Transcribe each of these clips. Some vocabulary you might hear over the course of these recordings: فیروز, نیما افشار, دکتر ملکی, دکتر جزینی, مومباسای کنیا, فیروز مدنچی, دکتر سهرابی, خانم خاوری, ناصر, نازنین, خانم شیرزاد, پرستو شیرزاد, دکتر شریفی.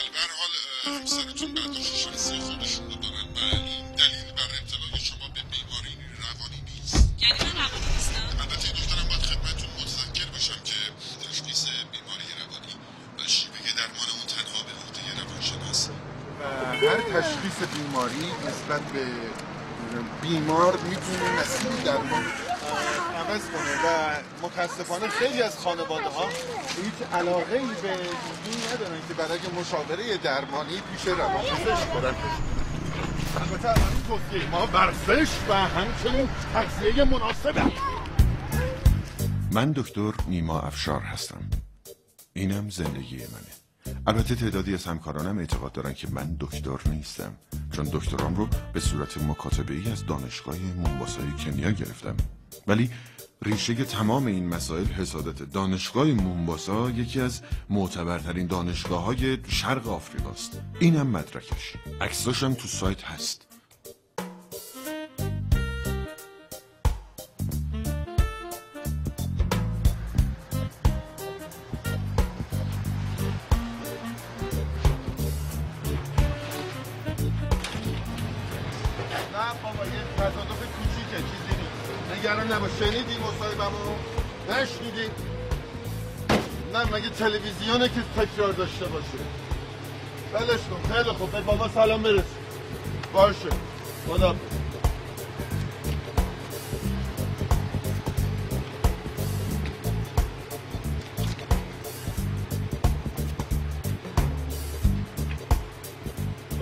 ولی به هر حال همسرتون برداشت شخصی خودشون رو دارن و این دلیل بر ابتلای شما به بیماری روانی نیست. یعنی من روانی نیستم؟ البته دکترم باید خدمتتون متذکر باشم که تشخیص بیماری روانی و شیوه درمان اون تنها به عهده روانشناس و هر تشخیص بیماری نسبت به بیمار میتونه مسیر درمان عوض کنه و متاسفانه خیلی از خانواده ها هیچ علاقه ای به این ندارن که برای مشاوره درمانی پیش روانپزشک برن. البته الان توصیه ما ورزش و همچنین تغذیه مناسبه. من دکتر نیما افشار هستم. اینم زندگی منه. البته تعدادی از همکارانم اعتقاد دارن که من دکتر نیستم، چون دکترام رو به صورت مکاتبه‌ای از دانشگاه مومباسای کنیا گرفتم، ولی ریشه تمام این مسائل حسادت. دانشگاه مومباسا یکی از معتبرترین دانشگاه‌های شرق آفریقاست. اینم مدرکش، عکساشم تو سایت هست. شنیدی مصاحبه‌مو؟ نشنیدی؟ نه مگه تلویزیونه که تکرار داشته باشه؟ بلش کن. خیلی خوب، به بابا سلام برس. باشه خدا.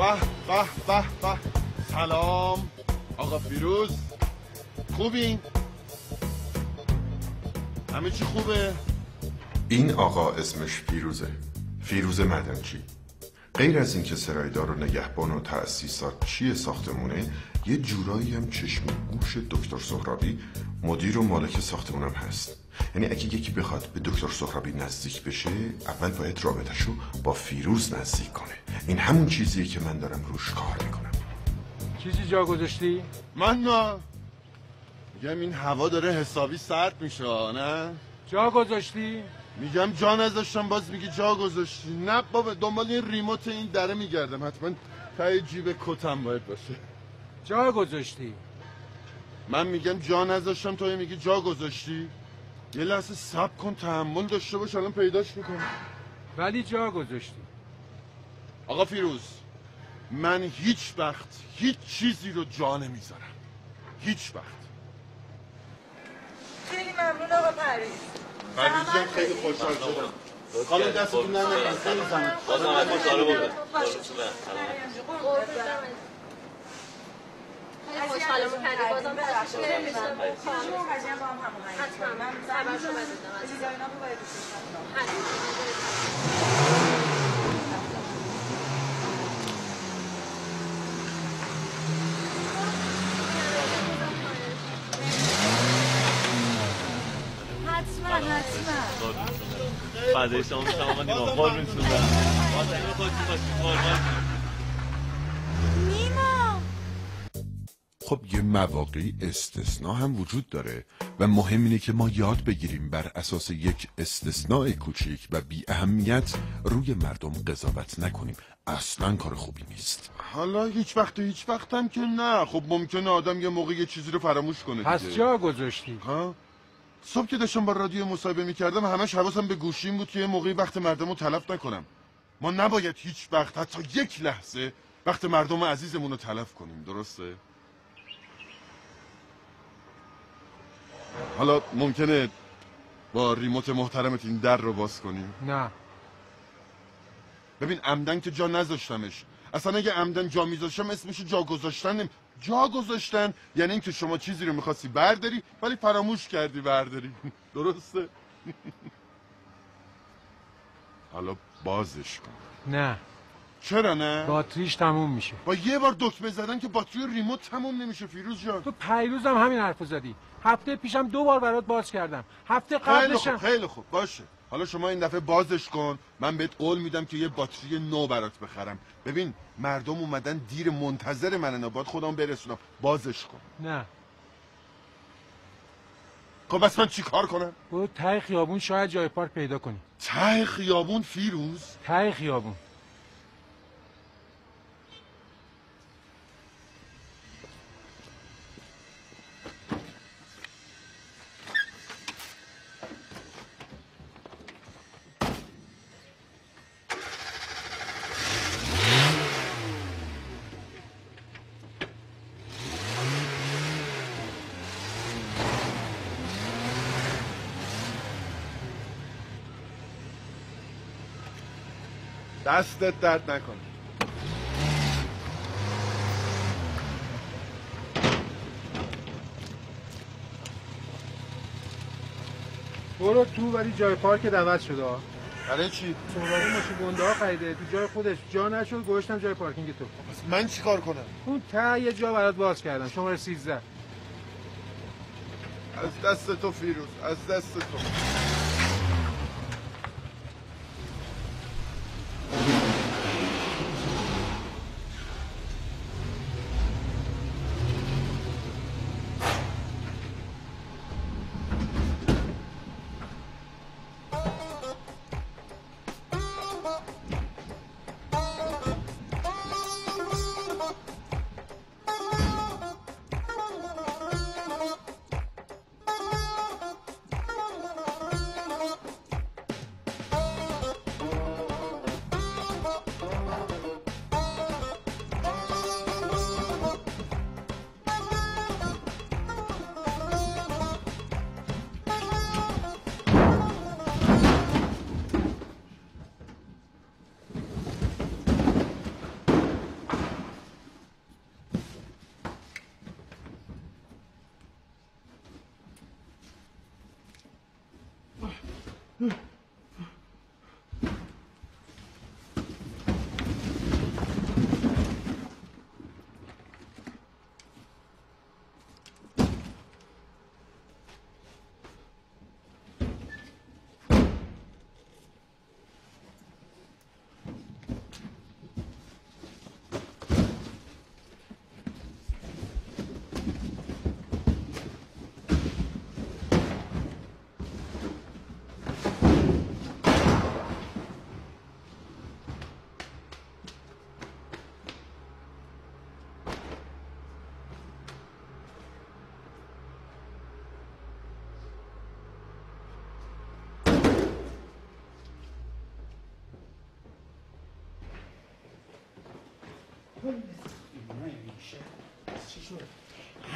به به به به. سلام آقا فیروز، خوبی؟ همه چی خوبه؟ این آقا اسمش فیروزه، فیروز مدنچی. غیر از اینکه سرایدار و نگهبان و تأسیسات چیه ساختمونه، یه جورایی هم چشم گوش دکتر سهرابی مدیر و مالک ساختمونم هست. یعنی اگه یکی بخواد به دکتر سهرابی نزدیک بشه، اول باید رابطه‌شو با فیروز نزدیک کنه. این همون چیزیه که من دارم روش کار میکنم. چیزی جا گذاشتی؟ من نه. میگم این هوا داره حسابی سرد میشه، نه؟ جا گذاشتی؟ میگم جا نذاشتم، باز میگی جا گذاشتی. نه بابا، دنبال این ریموت این دره میگردم، حتما ته جیب کتم باید باشه. جا گذاشتی؟ من میگم جا نذاشتم، تو میگی جا گذاشتی؟ یه لحظه صبر کن، تحمل داشته باش، الان پیداش میکنم. ولی جا گذاشتی. آقا فیروز، من هیچ وقت هیچ چیزی رو جا نمیذارم، هیچ وقت. خیلی ممنون آقا پرویز. پرویز جان خیلی خوشحال شدم. خانم دستتون نمی‌کنه. خانم خوشحال بودم. خیلی خوشحالم که بازم تشکر می‌کنم. شما قضیه با هم هماهنگ. حتما من خبر شما بدم. دیزاینا رو باید دوست داشتم. بعد شما میشم آقا نیما، قربونتون برم. فاطمه خودت باش، قربان. نیما، خب یه مواقعی استثناء هم وجود داره و مهم اینه که ما یاد بگیریم بر اساس یک استثناء کوچیک و بی اهمیت روی مردم قضاوت نکنیم. اصلا کار خوبی نیست. حالا هیچ وقت و هیچ وقتم که نه. خب ممکنه آدم یه موقع یه چیزی رو فراموش کنه. پس جا گذاشتی؟ ها؟ صبح که داشتم با رادیو مصاحبه میکردم همش حواسم به گوشیم بود که یه موقعی وقت مردم رو تلف نکنم. ما نباید هیچ وقت، حتی یک لحظه، وقت مردم عزیزمون رو تلف کنیم. درسته؟ حالا ممکنه با ریموت محترمت این در رو باز کنیم؟ نه. ببین عمدن که جا نذاشتمش. اصلا اگه عمدن جا میذاشتم اسمش جا گذاشتن نمی... جا گذاشتن یعنی اینکه شما چیزی رو میخواستی برداری ولی فراموش کردی برداری. درسته؟ حالا بازش کن. نه. چرا نه؟ باتریش تموم میشه. با یه بار دکمه زدن که باتری ریموت تموم نمیشه فیروز جان. تو پیروز هم همین حرفو زدی. هفته پیشم دو بار برات باز کردم. هفته قبلشم. خیلی خوب، باشه. حالا شما این دفعه بازش کن، من بهت قول میدم که یه باتری نو برات بخرم. ببین مردم اومدن دیر، منتظر منن، باید خودم برسونم. بازش کن. نه. خب بس من چی کار کنم؟ برو ته خیابون، شاید جای پارک پیدا کنی. ته خیابون فیروز؟ ته خیابون. دستت درد نکنه. برو تو، ولی جای پارک دعوت شده. برای چی؟ سهرابی ماشین گنده ها خریده تو جای خودش، جا نشد گوشتم جای پارکینگ تو. من چی کار کنم؟ اون ته یه جا برات باز کردم، شماره 13. از دست تو فیروز، از دست تو.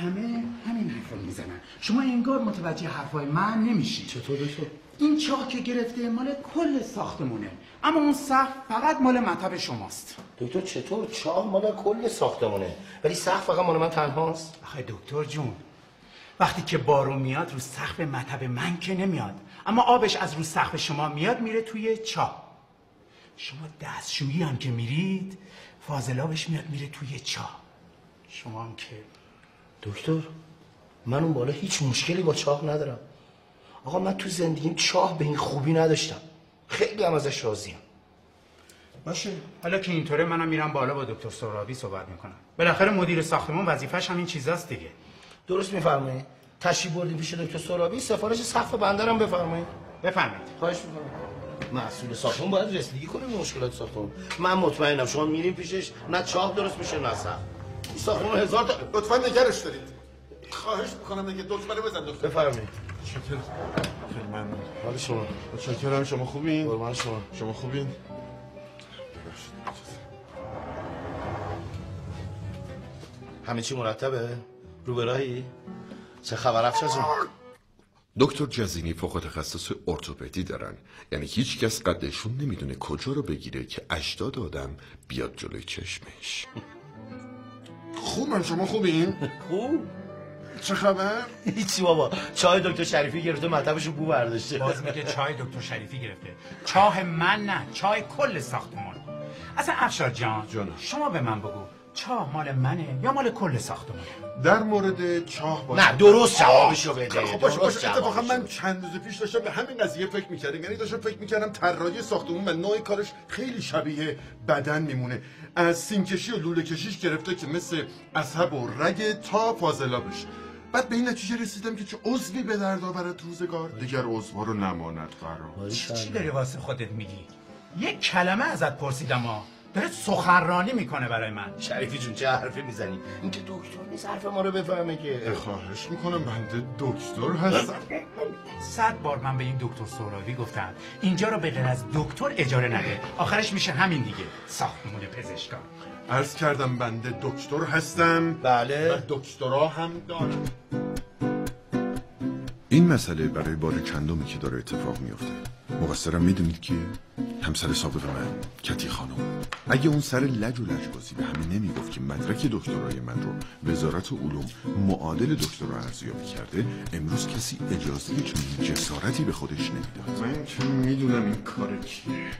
همه همین حرفا میزنن، شما انگار متوجه حرفای من نمیشی. چطور بشه؟ این چاه که گرفته مال کل ساختمونه، اما اون سقف فقط مال مطب شماست. دکتر چطور چاه مال کل ساختمونه ولی سقف فقط مال من تنهاست؟ آخه دکتر جون، وقتی که بارون میاد رو سقف مطب من که نمیاد، اما آبش از رو سقف شما میاد میره توی چاه. شما دستشویی هم که میرید فاضلابش میاد میره توی چاه. شما هم که دکتر، من اون بالا هیچ مشکلی با چاه ندارم. آقا من تو زندگیم چاه به این خوبی نداشتم، خیلی هم ازش راضیم. باشه، حالا که اینطوره منم میرم بالا با دکتر سهرابی صحبت میکنم. بالاخره مدیر ساختمان وظیفه‌ش هم این چیزاست دیگه. درست میفرمایید. تشریف بردیم پیش دکتر سهرابی، سفارش سقف بندرم بفرمایید. بفرمایید. خواهش میکنم. مسئول ساختمون باید رسیدگی کنه به مشکلات ساختمون. من مطمئنم شما میرین پیشش نه چاه درست میشه نه سقف. این ساختمون هزار تا لطفا نگرش دارید. خواهش میکنم دیگه دکتر بزن دکتر. بفرمایید. متشکرم. خیلی ممنون. حال شما. متشکرم. شما خوبین؟ قربان شما. شما خوبین؟ همه چی مرتبه؟ رو به راهی؟ چه خبر افشار جون؟ دکتر جزینی فوق تخصص ارتوپدی دارن، یعنی هیچ کس قدشون نمیدونه کجا رو بگیره که اجداد آدم بیاد جلوی چشمش. خوبم، شما خوبین؟ خوب. چه خبر؟ هیچی بابا، چای دکتر شریفی گرفته مطبشو بو برداشته. باز میگه چای دکتر شریفی گرفته. چاه من نه، چای کل ساختمان. اصلا افشار جان، شما به من بگو چاه مال منه یا مال کل ساختمونه؟ در مورد چاه باید نه درست جوابشو بده. خب باشه، اتفاقا من چند روز پیش داشتم به همین قضیه فکر می‌کردم. یعنی داشتم فکر می‌کردم طراحی ساختمون و نوع کارش خیلی شبیه بدن میمونه، از سیم‌کشی و لوله کشیش گرفته که مثل عصب و رگ تا فاضلابش. بعد به این نتیجه رسیدم که چه عضوی به درد آورد روزگار دیگر عضوها رو نماند فرا. چی داری واسه خودت میگی؟ یک کلمه ازت پرسیدم ها، داره سخنرانی میکنه برای من. شریفی جون چه حرفی میزنی؟ این که دکتر نیست حرف ما رو بفهمه که. خواهش میکنم، بنده دکتر هستم. 100 بار من به این دکتر سهرابی گفتم اینجا رو به غیر از دکتر اجاره نده، آخرش میشه همین دیگه، ساختمون پزشکان. عرض کردم بنده دکتر هستم. بله، و دکترا هم دارم. این مسئله برای بار چندمی که داره اتفاق میفته. مقصرم میدونید که همسر سابق من کتی خانم، اگه اون سر لج و لجبازی به همه نمیگفت که مدرک دکترای من رو وزارت علوم معادل دکترا ارزیابی کرده، امروز کسی اجازه چنین جسارتی به خودش نمیداد. من که میدونم این کار کیه.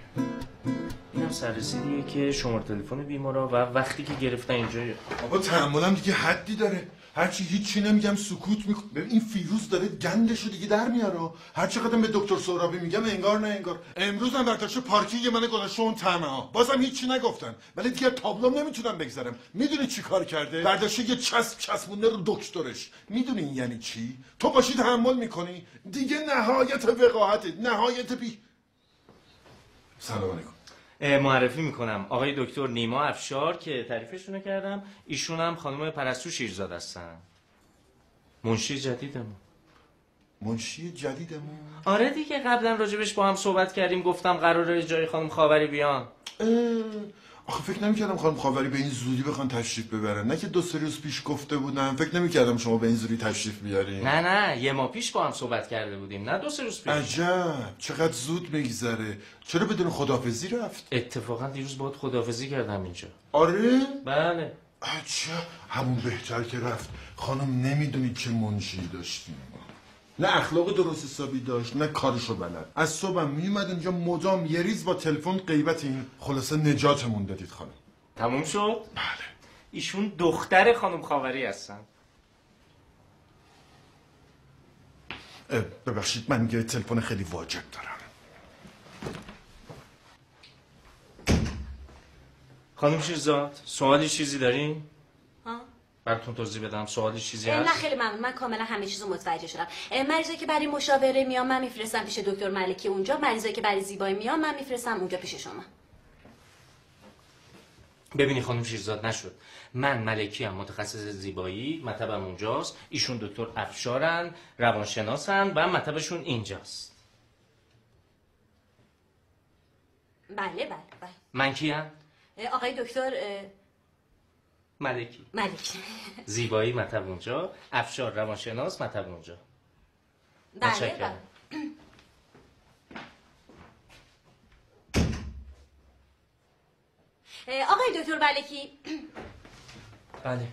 اینم سررسیدیه که شماره تلفن بیمارا و وقتی که گرفتن اینجایه. آبا تعاملم دیگه حدی داره. هرچی هیچی نمیگم سکوت میکنم. ببین این فیروز داره گندش رو دیگه در میاره. هر چقدر به دکتر سهرابی میگم انگار نه انگار. امروز هم وقتش پارکینگ من گذاشته اون طمعا. بازم هیچی نگفتن. ولی دیگه تابلوم نمیتونم بگذارم. میدونی چی کار کرده؟ برداشته یه چسب چسبونه رو دکترش. میدونی این یعنی چی؟ تو باشی تحمل میکنی؟ دیگه نهایت وقاحته. نهایت بی سلام علیکم. معرفی میکنم آقای دکتر نیما افشار که تعریفشونو کردم، ایشون هم خانم پرستو شیرزاد هستن، منشی جدیدمون. منشی جدیدمون؟ آره دیگه، قبلا راجبش با هم صحبت کردیم، گفتم قراره جای خانم خاوری بیان. آخه فکر نمیکردم خانم خاوری به این زودی بخوان تشریف ببرن، نه که دو سه روز پیش گفته بودن. فکر نمیکردم شما به این زودی تشریف بیارین. نه یه ماه پیش با هم صحبت کرده بودیم، نه دو سه روز پیش. عجب چقدر زود میگذره. چرا بدون خداحافظی رفت؟ اتفاقا دیروز باهات خداحافظی کردم اینجا. آره؟ بله. عجب همون بهتر که رفت. خانم نمیدونید چه منشی داشتیم. نه اخلاق درست حسابی داشت، نه کارشو بلد. از صبحم میومد اینجا مدام یه ریز با تلفن غیبت. این خلاصه نجاتمون دادید خانم. تموم شد؟ بله. ایشون دختر خانم خاوری هستن. ببخشید من یه تلفن خیلی واجب دارم. خانم شیرزاد، سوالی چیزی دارین؟ براتون توضیح بدم سوالی چیزی هست؟ نه خیلی ممنون، من کاملا همه چیزو متوجه شدم. مریضایی که برای مشاوره میام من میفرستم پیش دکتر ملکی اونجا، مریضایی که برای زیبایی میام من میفرستم اونجا پیش شما. ببینی خانم شیرزاد نشد. من ملکی ام، متخصص زیبایی، مطبم اونجاست. ایشون دکتر افشارن، روانشناسن و مطبشون اینجاست. بله. من کیم؟ آقای دکتر ملکی. زیبایی مطب اونجا، افشار روانشناس مطب اونجا. بله. آقای دکتر ملکی. بله.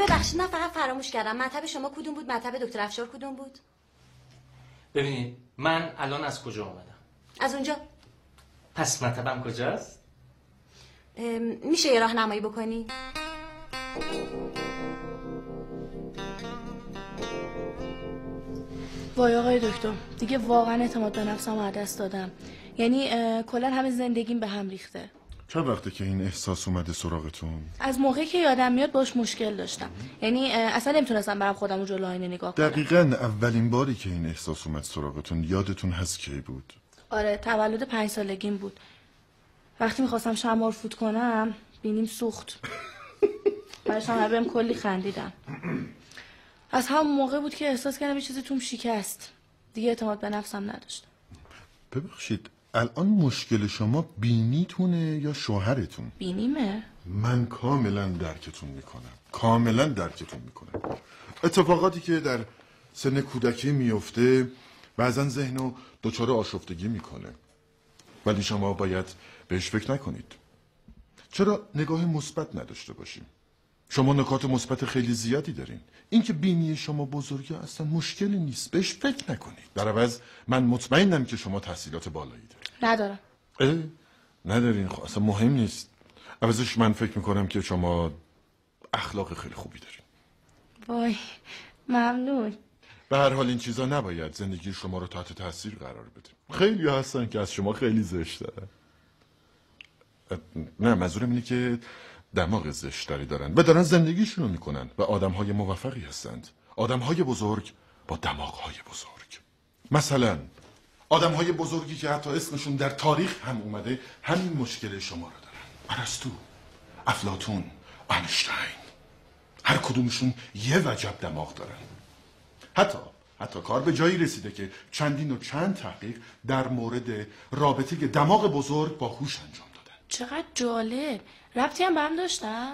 ببخشید من فقط فراموش کردم، مطب شما کدوم بود؟ مطب دکتر افشار کدوم بود؟ ببینید من الان از کجا اومدم؟ از اونجا. پس مطبم کجاست؟ میشه یه راهنمایی بکنی؟ وای آقای دکتر، دیگه واقعا اعتماد به نفسم از دست دادم. یعنی کلا همه زندگیم به هم ریخته. چند وقته که این احساس اومده سراغتون؟ از موقعی که یادم میاد باش مشکل داشتم. یعنی اصلا نمیتونستم برام خودم اون جلو آینه نگاه کنم. دقیقاً اولین باری که این احساس اومد سراغتون یادتون هست کی بود؟ آره، تولد 5 سالگیم بود. وقتی میخواستم شمار فوت کنم بینیم سوخت. برشان عربم کلی خندیدم. از همون موقع بود که احساس کردم یه چیزی توم شکست. دیگه اعتماد به نفسم نداشتم. ببخشید الان مشکل شما بینیتونه یا شوهرتون؟ بینیمه. من کاملا درکتون میکنم. اتفاقاتی که در سن کودکی میفته بعضا ذهنو دچار آشفتگی میکنه. ولی شما باید بهش فکر نکنید. چرا نگاه مثبت نداشته باشیم؟ شما نکات مثبت خیلی زیادی دارین. اینکه بینی شما بزرگه اصلا مشکلی نیست، بهش فکر نکنید. در عوض من مطمئنم که شما تحصیلات بالایی دارین. ندارم. ندارین؟ خب اصلا مهم نیست. عوضش من فکر میکنم که شما اخلاق خیلی خوبی دارین. وای ممنون. به هر حال این چیزا نباید زندگی شما رو تحت تاثیر قرار بده. خیلی هستن که از شما خیلی زشت‌ترن. نه منظورم اینه که دماغ زشتری دارن و دارن زندگیشونو میکنن و آدمهای موفقی هستند. آدمهای بزرگ با دماغهای بزرگ. مثلا آدمهای بزرگی که حتی اسمشون در تاریخ هم اومده همین مشکل شما رو دارن. ارسطو، افلاطون، آنشتاین، هر کدومشون یه وجب دماغ دارن. حتی کار به جایی رسیده که چندین و چند تحقیق در مورد رابطه دماغ بزرگ با هوش انجام. چقدر جالب. ربطی هم به هم داشتن؟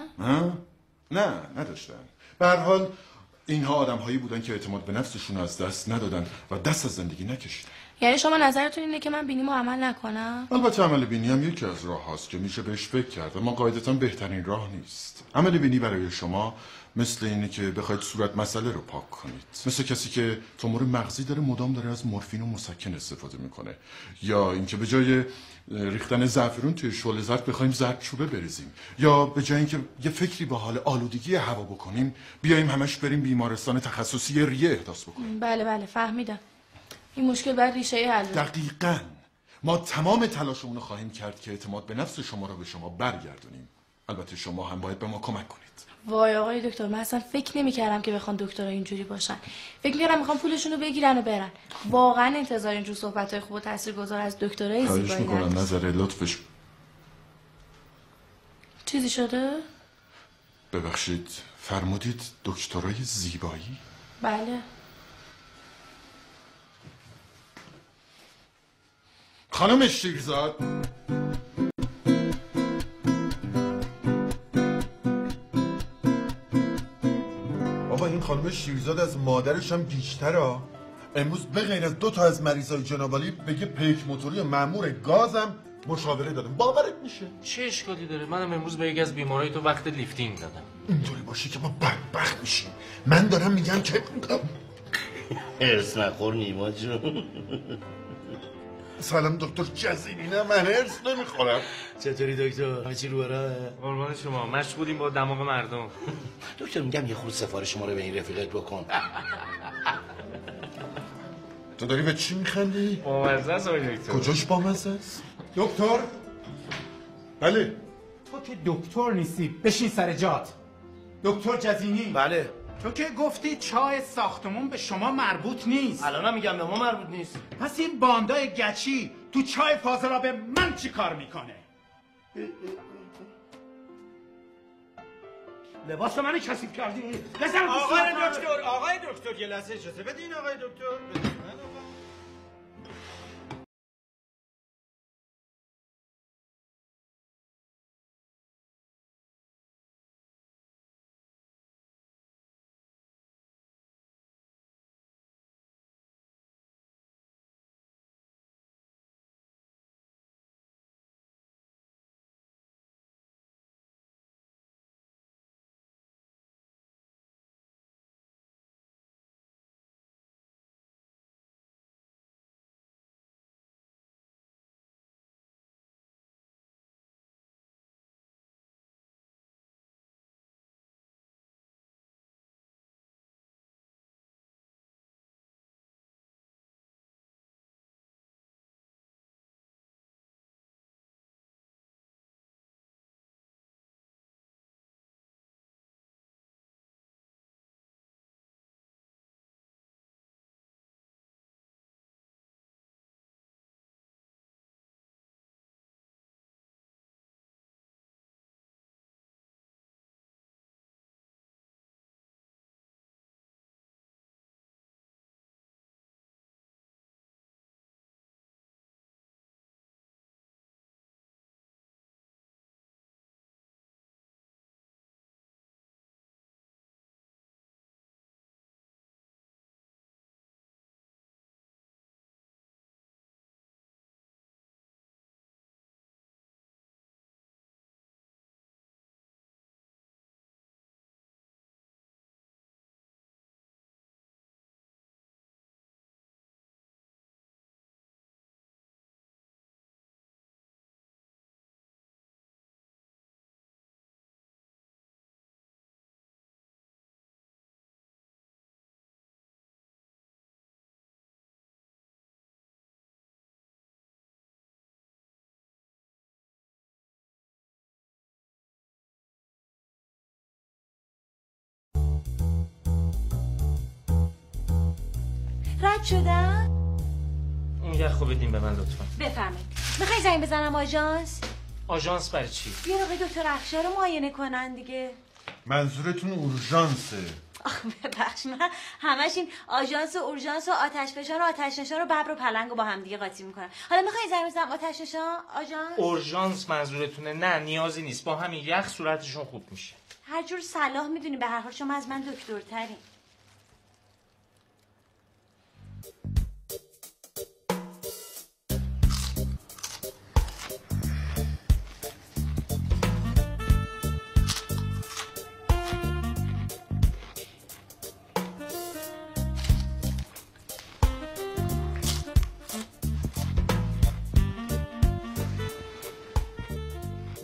نه نداشتن. به هر حال اینها آدم‌هایی بودن که اعتماد به نفسشون از دست ندادن و دست از زندگی نکشیدن. یعنی شما نظرتون اینه که من بینیمو عمل نکنم؟ البته عمل بینی هم یکی از راه هاست که میشه بهش فکر کرد، اما قاعدتاً بهترین راه نیست. عمل بینی برای شما مثل اینه که بخواید صورت مسئله رو پاک کنید، مثل کسی که تومور مغزی داره مدام داره از مورفین و مسکن استفاده میکنه، یا اینکه به جای ریختن زعفرون توی شعله ظرف بخوایم زردچوبه بریزیم، یا به جای اینکه یه فکری با حال آلودگی هوا بکنیم بیایم همش بریم بیمارستان تخصصی ریه احداث بکنیم. بله بله فهمیدم. این مشکل بر ریشه حل. دقیقاً ما تمام تلاشمون رو خواهیم کرد که اعتماد به نفس شما رو به شما برگردونیم. البته شما هم باید به ما کمک کنید. وای آقای دکتر، من اصلا فکر نمی‌کردم که بخوان دکترها اینجوری باشن. فکر می‌کردم میخوان پولشون رو بگیرن و برن. واقعاً انتظار اینجور صحبت‌های خوب و تاثیرگذار از دکترای زیبایی نداشتم. خواهش می‌کنم نظر لطفش. چیزی شده؟ ببخشید، فرمودید دکترای زیبایی؟ بله. خانم شیرزاد، بابا این خانم شیرزاد از مادرش هم گیج‌تره. امروز به غیر از دو تا از مریضای جنابالی بگه پیک موتوری و مأمور گازم مشاوره دادم، باورت میشه؟ چه اشکالی داره؟ منم امروز به یکی از بیمارای تو وقت لیفتینگ دادم. اینطوری باشه که ما بدبخت میشیم. من دارم میگم که ارث نخور نیما جون. سلام دکتر جزینی. نه من هرس نمیخورم. چطوری دکتر؟ حاجی رو براه. قربان شما، مشغولیم با دماغ مردم. دکتر میگم یه خورده سفارش شما رو به این رفیقت بکن. تو داری به چی میخندی؟ بامزه است آقای دکتر. کجاش بامزه است؟ دکتر؟ بله. تو که دکتر نیستی، بشین سر جات. دکتر جزینی؟ بله. تو که گفتی چای ساختمون به شما مربوط نیست. الانم میگم به ما مربوط نیست. پس این باندای گچی تو چای فاضلاب به من چی کار میکنه؟ لباس منو کثیف کردی. بزن آقای دکتر یه لحظه اجازه بدین آقای دکتر. رد شدم؟ یه خوب بدین به من لطفا. بفهمید میخوای زنگ بزنم آژانس؟ آژانس برای چی؟ بیا آقای دکتر افشار رو معاینه کنن دیگه. منظورتون اورژانسه؟ آخ ببخش، من همش این آژانس و اورژانس و آتشفشان و آتشنشان رو ببر و پلنگ رو با هم دیگه قاطی میکنم. حالا میخوای زنگ بزنم آتشنشان؟ آژانس؟ اورژانس منظورتونه؟ نه نیازی نیست، با همین یخ صورتشون خوب میشه. هر جور صلاح میدونی، به هر حال شما از من دکترترین.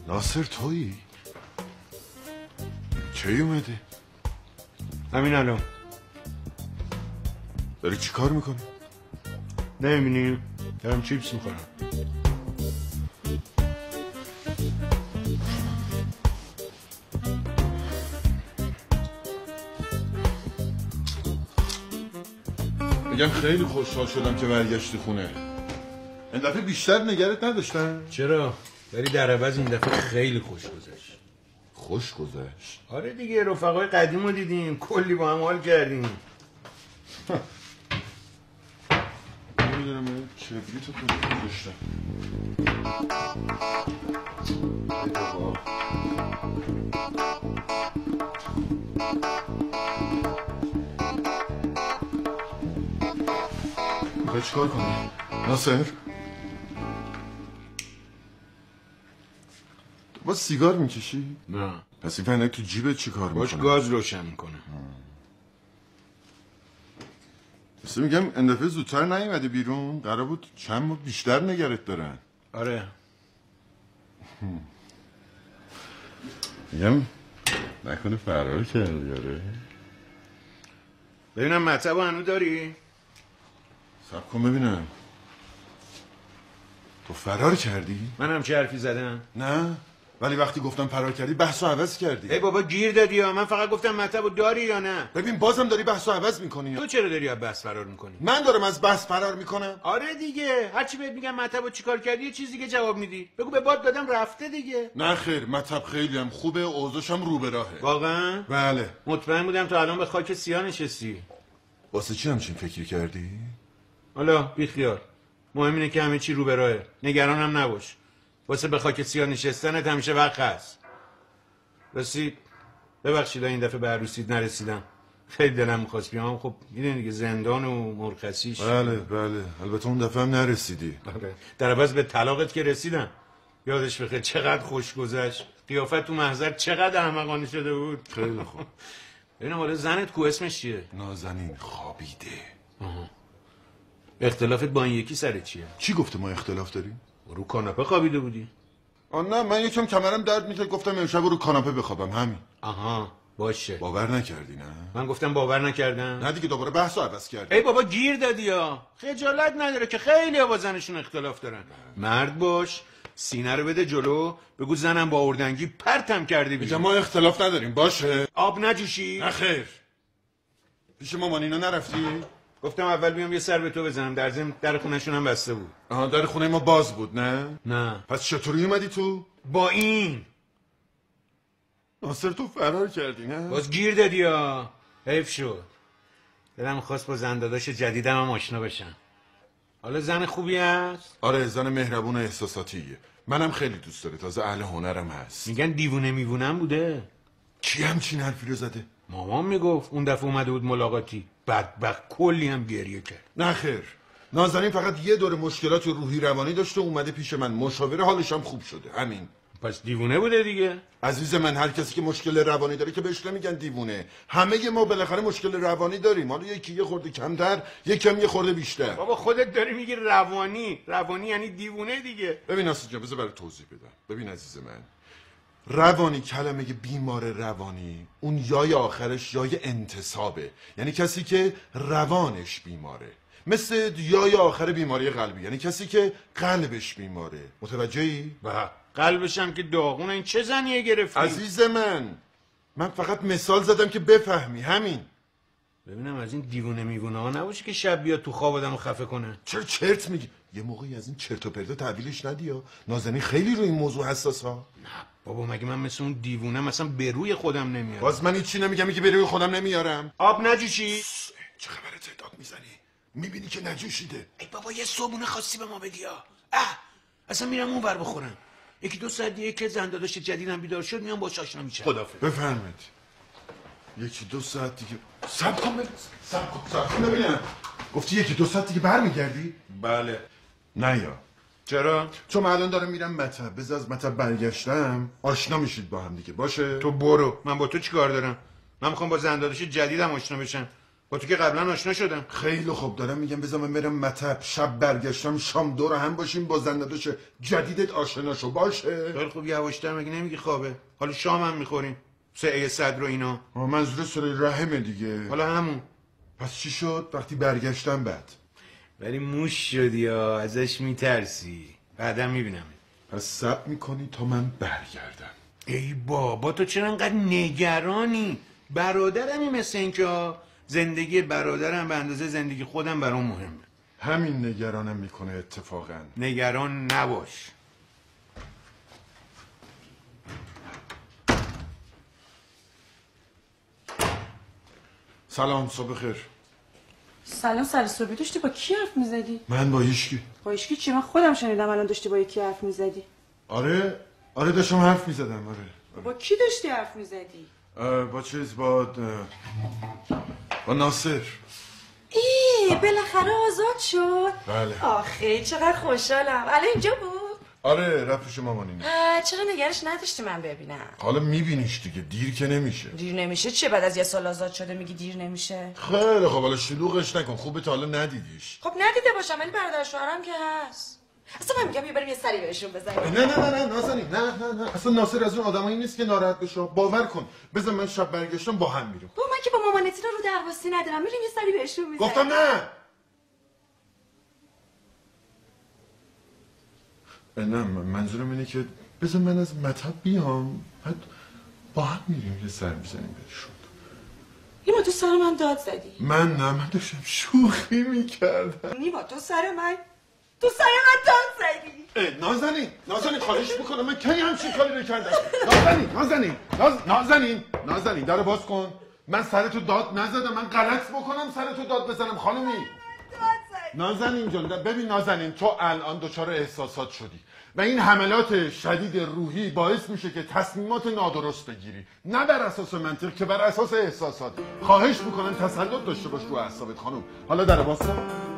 ناصر تویی؟ کی اومده؟ همین الان. داری چی کار میکنی؟ نمی‌بینی؟ دارم چیپس میخورم. میگم خیلی خوشحال شدم که برگشتی خونه. این دفعه بیشتر نگرت نداشتن؟ چرا؟ ولی در عوض این دفعه خیلی خوش گذشت. خوش گذشت؟ آره دیگه، رفقای قدیم رو دیدیم، کلی با هم حال کردیم. نمیدونم چجوری تو گذاشتم. ای بابا. میخوای چیکار کنی؟ ناصر؟ باز سیگار میکشی؟ نه. پس این فندک تو جیبت چی کار میکنه؟ باش گاز روشن میکنه. بسه میگم این دفعه زودتر نیومده بیرون، قرار بود چند ماه بیشتر نگرت دارن. آره. میگم نکنه فرار کرد. آره. ببینم مطبع هنو داری؟ صبر کن ببینم. تو فرار کردی؟ من هم چه حرفی زدم؟ نه، ولی وقتی گفتم فرار کردی بحثو عوض کردی. ای بابا گیر دادی ها. من فقط گفتم مطلبو داری یا نه. ببین بازم داری بحثو عوض میکنی. تو چرا داری از بحث فرار میکنی؟ من دارم از بحث فرار میکنم؟ آره دیگه، هرچی بهت میگم مطلبو چیکار کردی یه چیز دیگه جواب میدی. بگو به باد دادم رفته دیگه. نه خیر، مطلب خیلی هم خوبه، اوضاعش هم رو به راهه. واقعا؟ بله. مطمئن بودم تو الان به خاک سیا نشستی. واسه چی همچین فکری کردی؟ حالا بیخیال. مهم اینه که همه چی رو به راهه. نگرانم نباش. واسه به خاک سیاه نشستنت همیشه وقت هست. راستی ببخشید این دفعه به عروسیت نرسیدم. خیلی دلم می‌خواست بیام. خب میدونی دیگه زندان و مرخصیش. بله بله، البته اون دفعه هم نرسیدی. بله. در عوض به طلاقت که رسیدم. یادش بخیر، چقدر خوش گذشت. قیافت تو محضر چقدر احمقانه شده بود. خیلی خوب. ببینم حالا زنت کو اسمش چیه؟ نازنین. خوابیده. اختلافت با این یکی سر چیه؟ چی گفته ما اختلاف داریم؟ رو کاناپه خوابیده بودی؟ آه نه، من یکم کمرم درد میکرد گفتم امشب رو کاناپه بخوابم، همین. آها باشه. باور نکردی نه؟ من گفتم باور نکردم. نه دیگه، دوباره بحثو عوض کردی. ای بابا گیر دادی ها. خجالت نداره که خیلی‌ها با زنشون اختلاف دارن. مرد باش، سینه رو بده جلو، بگو زنم با اردنگی پرتم کردی بیرون. ما اختلاف نداریم، باشه؟ آب نجوشی؟ نه خیر. پیش مامانینا نرفتی؟ گفتم اول بیام یه سر به تو بزنم، در ضمن در خونه‌شون هم بسته بود. آها، در خونه ما باز بود نه؟ نه. پس چطوری اومدی تو؟ با این. ناصر تو فرار کردی نه؟ باز گیر دادی ها. حیف شد. دلم خواست با زن داداش جدیدم هم آشنا بشم. حالا زن خوبی هست؟ آره، زن مهربون و احساساتیه. منم خیلی دوست داره، تازه اهل هنرم هست. میگن دیوونه میوونم بوده. کی همچین حرفی رو زده؟ مامان میگفت. اون دفعه اومده بود ملاقاتی، بدبخت کلی هم گریه کرد. نه خیر، نازنین فقط یه دور مشکلات روحی روانی داشته و اومده پیش من مشاوره، حالش هم خوب شده، همین. پس دیوونه بوده دیگه. عزیز من، هر کسی که مشکل روانی داره که بهش نمیگن دیوونه. همه ما بالاخره مشکل روانی داریم، حالا یکی یه خورده کمتر، یکم یه خورده بیشتر. بابا خودت داری میگی روانی یعنی دیوونه دیگه. ببین ناصر جان، بذار برای توضیح بدم. ببین عزیز من، روانی کلمه بیمار روانی، اون یای آخرش یای انتصابه، یعنی کسی که روانش بیماره. مثل یای آخر بیماری قلبی، یعنی کسی که قلبش بیماره. متوجهی؟ بله. قلبش هم که داغونه. این چه زنیه گرفتی؟ عزیز من فقط مثال زدم که بفهمی، همین. ببینم از این دیوونه میوونه ها نباشه که شب بیاد تو خواب آدمو خفه کنه. چرا چرت میگی؟ یه موقعی از این چرت و پرتا تحویلش ندیا. نازنین خیلی روی این موضوع حساسه. نه بابا، مگه من مثل اون دیوونه مثلا به روی خودم نمیارم؟ باز من هیچی نمیگم که به روی خودم نمیارم. آب نجوشی؟ چه خبره تعداد میزنی؟ میبینی که نجوشیده. ای بابا یه صبونه خاصی به ما بدی ها. اصلا میرم اونور بخورم. یکی دو ساعت دیگه که زنده داشت جدیدم بیدار شد میام باهاش آشنا میشم. خدافظ. بفرمایید. یکی دو ساعت دیگه صبر کن. صبر کن ببینم. گفتی یکی دو ساعت دیگه برمیگردی؟ بله. نیا. چرا؟ چون الان دارم میرم مطب. بذار از مطب برگشتم آشنا میشید با هم دیگه، باشه؟ تو برو، من با تو چیکار دارم؟ من میخوام با زنداداش جدیدم آشنا بشم. با تو که قبلا آشنا شدم. خیلی خوب دارم میگم بذار من برم مطب، شب برگشتم شام دور هم باشیم با زنداداش جدیدت آشنا شو. باشه خیلی خوب، یواشتر مگه نمیگی خوابه؟ حالا شام هم میخوریم، سعه صدر و اینا. منظور سر رحمه دیگه. حالا همون. پس چی شد وقتی برگشتم بعد؟ ولی موش شدی ها، ازش میترسی. بعدم میبینم. پس صبر میکنی تا من برگردم. ای بابا تو چرا انقدر نگرانی؟ برادرمی مثل اینکه زندگی برادرم به اندازه زندگی خودم برام مهمه. همین نگرانم میکنه اتفاقا. نگران نباش. سلام، صبح خیر. سلام، سر صبحی داشتی با کی حرف میزدی؟ من با هیچکی. با هیچکی چی؟ من خودم شنیدم الان داشتی با یکی حرف میزدی. آره داشتم حرف میزدم. آره. با کی داشتی حرف میزدی؟ با چیز، با ناصر. ای بالاخره آزاد شد. بله. آخه چقدر خوشحالم. الان اینجا بود؟ آره رفت پیش مامانینه. چرا نگرش نداشتی من ببینم؟ حالا میبینیش دیگه، دیر که نمیشه. دیر نمیشه چه؟ بعد از یه سال آزاد شده میگی دیر نمیشه؟ خیلی خب حالا شلوغش نکن. خوبه تا حالا ندیدیش. خب ندیده باشم ولی برادر شوهرم که هست. اصلا من میگم بریم یه سری بهشون بزنیم. نه نازنین، نه اصلا ناصر از اون آدمایی نیست که ناراحت بشه، باور کن. بذار من شب برگشتم با هم میریم. با من که با مامانتینا رو درواسی ندارم، میریم یه سری بهشون میزنیم. گفتم نه. نه منظورم اینه که بذار من از مطب بیام، بعد با هم میریم یه سر میزنیم بهشون. نیما تو سر من داد زدی. من نه، من داشتم شوخی میکردم. نیما تو سر من، تو سر من داد زدی. نازنین خواهش میکنم من کی همچین کاری رو کردم؟ نازنین درو باز کن. من سرتو داد نزدم. من غلط بکنم سرتو داد بزنم خانومی؟ نازنین جان ببین، نازنین تو الان دچار احساسات شدی و این حملات شدید روحی باعث میشه که تصمیمات نادرست بگیری، نه بر اساس منطق که بر اساس احساسات. خواهش میکنم تسلط داشته باش رو اعصابت خانم. حالا درو باز کن.